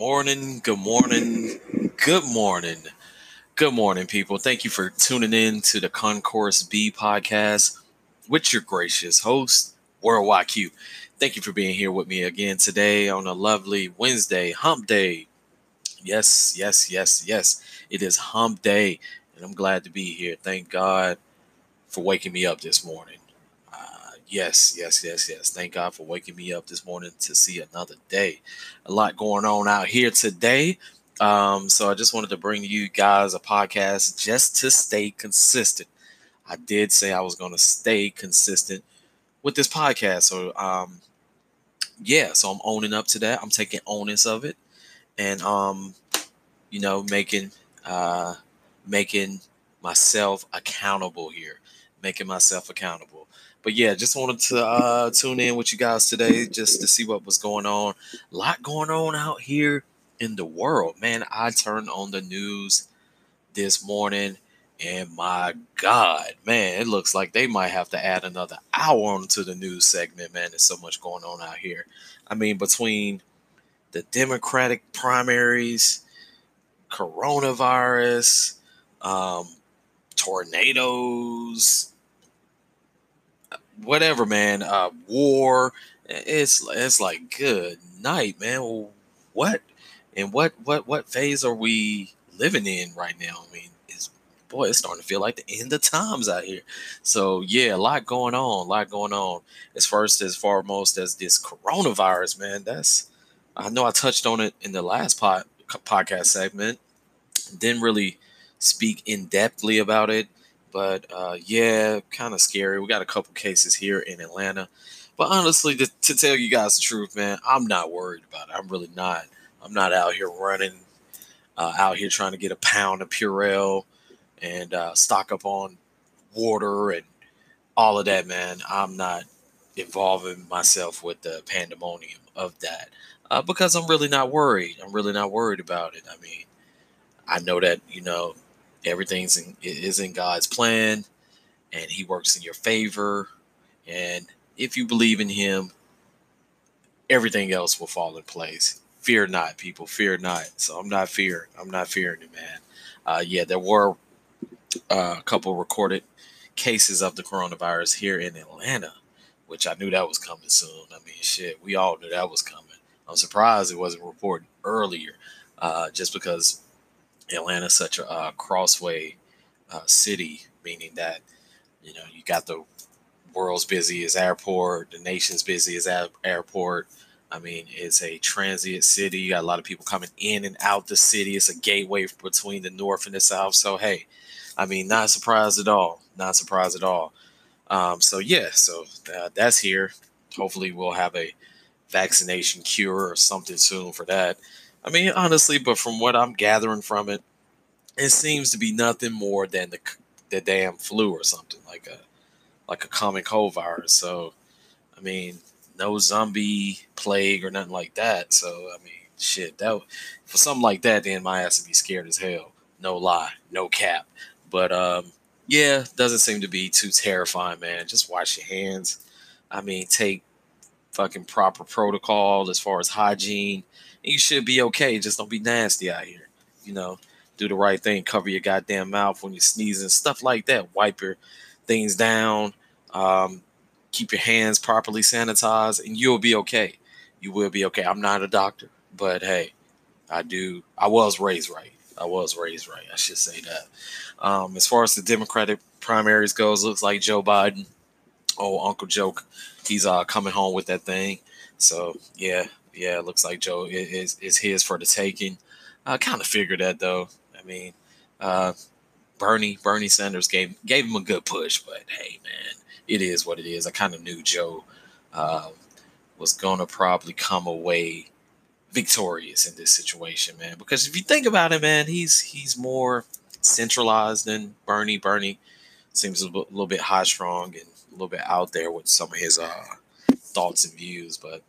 Good morning, people. Thank you for tuning in to the Concourse B podcast with your gracious host, World YQ. Thank you for being here with me again today on a lovely Wednesday, hump day. Yes. It is hump day, and I'm glad to be here. Thank God for waking me up this morning. Yes. Thank God for waking me up this morning to see another day. A lot going on out here today. So I just wanted to bring you guys a podcast just to stay consistent. I did say I was going to stay consistent with this podcast. So I'm owning up to that. I'm taking onus of it and, making myself accountable here, But yeah, just wanted to tune in with you guys today just to see what was going on. A lot going on out here in the world. Man, I turned on the news this morning and my God, man, it looks like they might have to add another hour onto the news segment, man. There's so much going on out here. I mean, between the Democratic primaries, coronavirus, tornadoes, whatever, man, war, it's like, good night, man. What phase are we living in right now? I mean, it's starting to feel like the end of times out here. So yeah, a lot going on. As first, as foremost as this coronavirus, man, I know I touched on it in the last podcast segment, didn't really speak in depthly about it. But kind of scary. We got a couple cases here in Atlanta. But honestly, to tell you guys the truth, man, I'm not worried about it. I'm really not. I'm not out here running, out here trying to get a pound of Purell and stock up on water and all of that, man. I'm not involving myself with the pandemonium of that because I'm really not worried. I'm really not worried about it. I mean, I know that, everything's is in God's plan, and He works in your favor. And if you believe in Him, everything else will fall in place. Fear not, people. Fear not. So I'm not fearing it, man. There were a couple recorded cases of the coronavirus here in Atlanta, which I knew that was coming soon. I mean, shit, we all knew that was coming. I'm surprised it wasn't reported earlier, just because Atlanta is such a crossway city, meaning that, you got the world's busiest airport, the nation's busiest airport. I mean, it's a transient city. You got a lot of people coming in and out the city. It's a gateway between the north and the south. So, hey, I mean, not surprised at all. That's here. Hopefully we'll have a vaccination cure or something soon for that. I mean, honestly, but from what I'm gathering from it, it seems to be nothing more than the damn flu or something, like a common cold virus. So, I mean, no zombie plague or nothing like that. So, I mean, shit, for something like that, then my ass would be scared as hell. No lie, no cap. But, doesn't seem to be too terrifying, man. Just wash your hands. I mean, take fucking proper protocol as far as hygiene. You should be okay. Just don't be nasty out here. Do the right thing. Cover your goddamn mouth when you're sneezing, stuff like that. Wipe your things down. Keep your hands properly sanitized, and you'll be okay. You will be okay. I'm not a doctor, but hey, I was raised right. I should say that. As far as the Democratic primaries goes, looks like Joe Biden, Uncle Joe, he's coming home with that thing. So yeah. Yeah, it looks like Joe is his for the taking. I kind of figured that, though. I mean, Bernie Sanders gave him a good push, but hey, man, it is what it is. I kind of knew Joe was going to probably come away victorious in this situation, man. Because if you think about it, man, he's more centralized than Bernie. Bernie seems a little bit high-strung and a little bit out there with some of his thoughts and views, but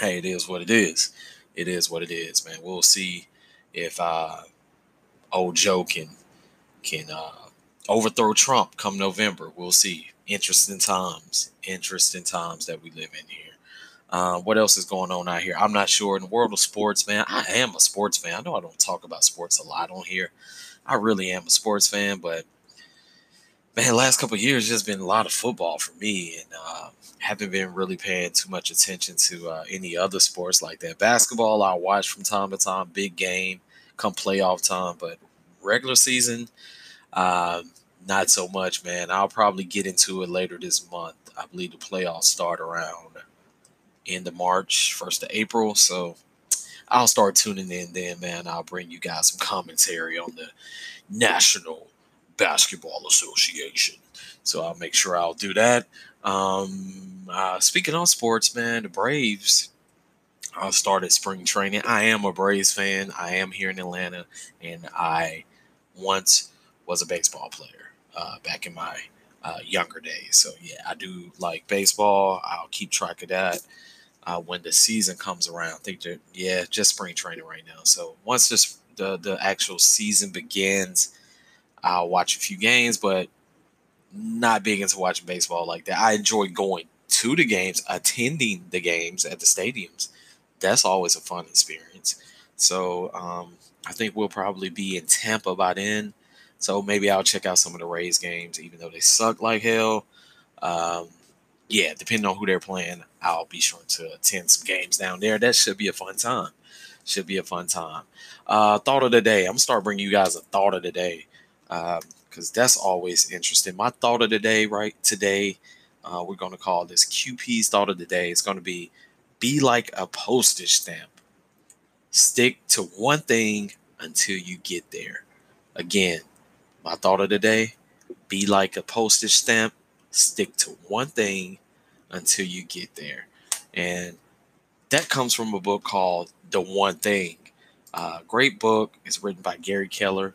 hey, it is what it is. It is what it is, man. We'll see if old Joe can overthrow Trump come November. We'll see. Interesting times that we live in here. What else is going on out here? I'm not sure. In the world of sports, man, I am a sports fan. I know I don't talk about sports a lot on here. I really am a sports fan, but man, last couple of years just been a lot of football for me, and haven't been really paying too much attention to any other sports like that. Basketball, I watch from time to time, big game, come playoff time, but regular season, not so much, man. I'll probably get into it later this month. I believe the playoffs start around end of March, 1st of April, so I'll start tuning in then, man. I'll bring you guys some commentary on the National Basketball Association. So I'll make sure I'll do that. Speaking on sports, man, the Braves, I started spring training. I am a Braves fan. I am here in Atlanta, and I once was a baseball player back in my younger days. So, yeah, I do like baseball. I'll keep track of that when the season comes around. I think, yeah, just spring training right now. So once this, the actual season begins, I'll watch a few games, but not big into watching baseball like that. I enjoy going to the games, attending the games at the stadiums. That's always a fun experience. So I think we'll probably be in Tampa by then. So maybe I'll check out some of the Rays games, even though they suck like hell. Yeah, depending on who they're playing, I'll be sure to attend some games down there. That should be a fun time. Should be a fun time. Thought of the day. I'm going to start bringing you guys a thought of the day, because that's always interesting. My thought of the day today, we're going to call this QP's thought of the day. It's going to be like a postage stamp. Stick to one thing until you get there. Again, my thought of the day, be like a postage stamp. Stick to one thing until you get there. And that comes from a book called The One Thing. Great book. It's written by Gary Keller.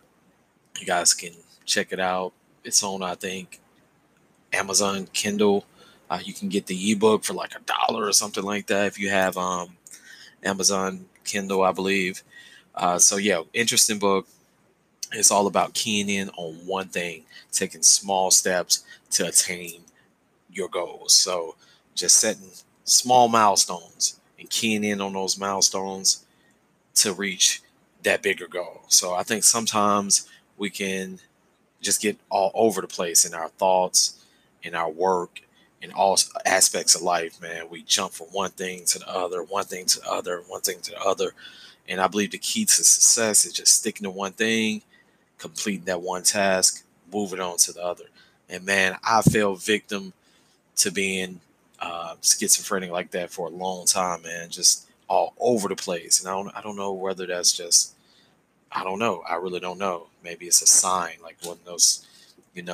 You guys can check it out. It's on, I think, Amazon Kindle. You can get the ebook for like $1 or something like that if you have Amazon Kindle, I believe. So, yeah, interesting book. It's all about keying in on one thing, taking small steps to attain your goals. So just setting small milestones and keying in on those milestones to reach that bigger goal. So I think sometimes we can just get all over the place in our thoughts, in our work, in all aspects of life, man. We jump from one thing to the other, one thing to the other, one thing to the other. And I believe the key to success is just sticking to one thing, completing that one task, moving on to the other. And, man, I fell victim to being schizophrenic like that for a long time, man, just all over the place. And I don't know whether that's just I don't know. I really don't know. Maybe it's a sign, like one of those,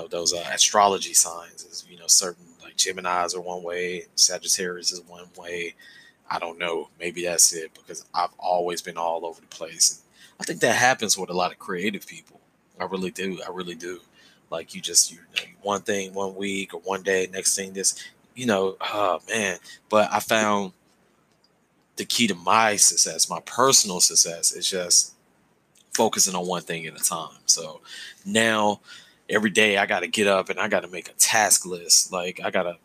those astrology signs is, certain like Geminis are one way, Sagittarius is one way. I don't know. Maybe that's it, because I've always been all over the place. And I think that happens with a lot of creative people. I really do. I really do. Like you just, one thing one week or one day, next thing this, oh man. But I found the key to my success, my personal success, is just focusing on one thing at a time. So now every day I got to get up and I got to make a task list. Like I got to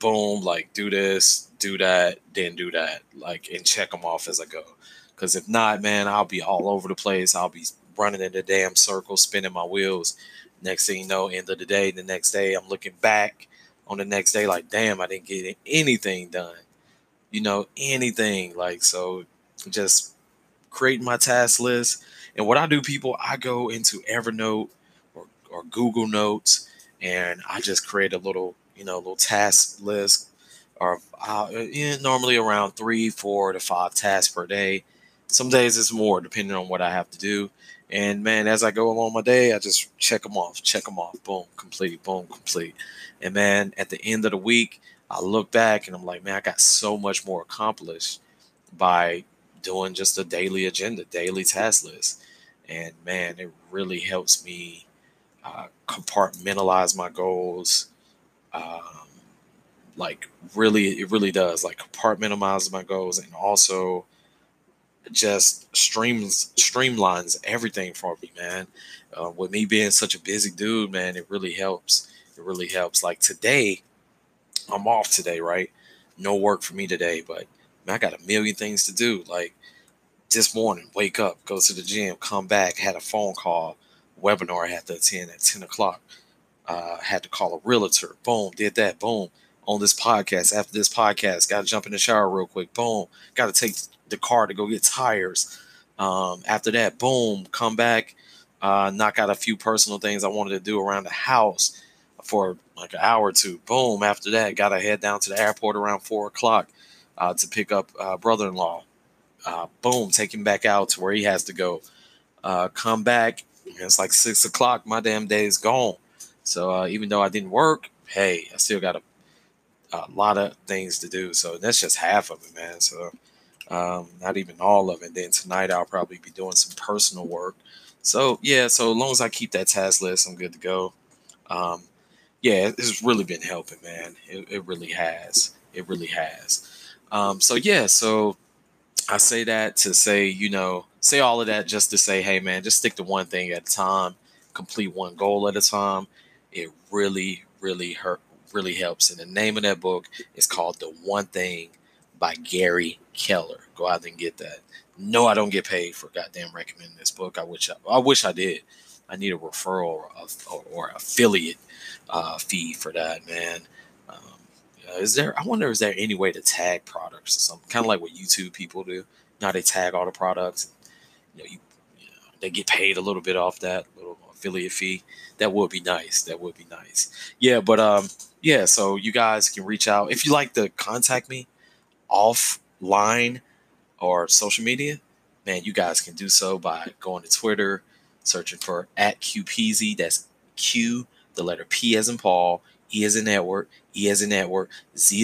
boom, do this, do that, then do that, and check them off as I go. Because if not, man, I'll be all over the place. I'll be running in the damn circle, spinning my wheels. Next thing you know, end of the day, the next day, I'm looking back on the next day like, damn, I didn't get anything done. Anything. So just creating my task list. And what I do, people, I go into Evernote or Google Notes, and I just create a little, little task list, or normally around 3, 4 to 5 tasks per day. Some days it's more depending on what I have to do. And man, as I go along my day, I just check them off, boom, complete, boom, complete. And man, at the end of the week, I look back and I'm like, man, I got so much more accomplished by doing just a daily agenda, daily task list. And man, it really helps me compartmentalize my goals. Compartmentalize my goals, and also just streamlines everything for me, man. With me being such a busy dude, man, it really helps. Like today, I'm off today, right? no work for me today, but man, I got a million things to do. Like this morning, wake up, go to the gym, come back, had a phone call, webinar I had to attend at 10 o'clock. Had to call a realtor. Boom, did that. Boom. On this podcast, after this podcast, got to jump in the shower real quick. Boom. Got to take the car to go get tires. After that, boom, come back, knock out a few personal things I wanted to do around the house for like an hour or two. Boom. After that, got to head down to the airport around 4 o'clock to pick up brother-in-law. Boom, take him back out to where he has to go. Come back. It's like 6 o'clock. My damn day is gone. So even though I didn't work, hey, I still got a lot of things to do. So that's just half of it, man. So not even all of it. Then tonight I'll probably be doing some personal work. So, yeah, so as long as I keep that task list, I'm good to go. Yeah, it's really been helping, man. It really has. It really has. So, yeah, so I say that to say, you know, say all of that just to say, hey, man, just stick to one thing at a time. Complete one goal at a time. It really, really really helps. And the name of that book is called The One Thing by Gary Keller. Go out and get that. No, I don't get paid for goddamn recommending this book. I wish I did. I need a referral or affiliate fee for that, man. I wonder, is there any way to tag products or something? Kind of like what YouTube people do. Now they tag all the products. They get paid a little bit off that little affiliate fee. That would be nice. Yeah, but yeah, so you guys can reach out. If you like to contact me offline or social media, man, you guys can do so by going to Twitter, searching for @QPZ. That's Q, the letter P as in Paul, E as in Edward, Z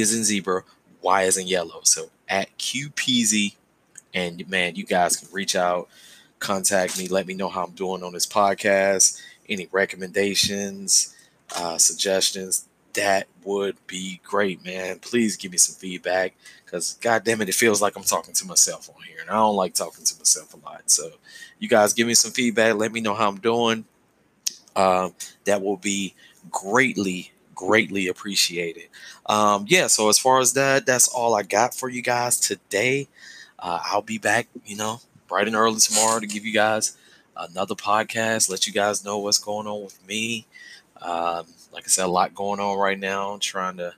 as in zebra, Y as in yellow. So @QPZ. And man, you guys can reach out. Contact me, let me know how I'm doing on this podcast, any recommendations, suggestions. That would be great, man. Please give me some feedback because goddamn it feels like I'm talking to myself on here, and I don't like talking to myself a lot. So you guys give me some feedback, let me know how I'm doing. That will be greatly appreciated. Yeah, so as far as that's all I got for you guys today. I'll be back, bright and early tomorrow to give you guys another podcast, let you guys know what's going on with me. Like I said, a lot going on right now, trying to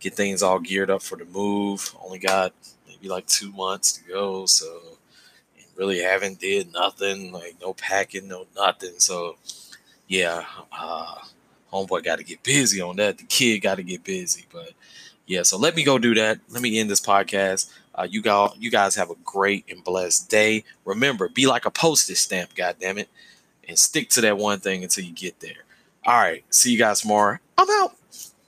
get things all geared up for the move. Only got maybe like 2 months to go, so and really haven't did nothing, like no packing, no nothing. So, yeah, homeboy got to get busy on that. The kid got to get busy, but yeah, so let me go do that. Let me end this podcast. You guys have a great and blessed day. Remember, be like a postage stamp, goddammit, and stick to that one thing until you get there. All right, see you guys tomorrow. I'm out.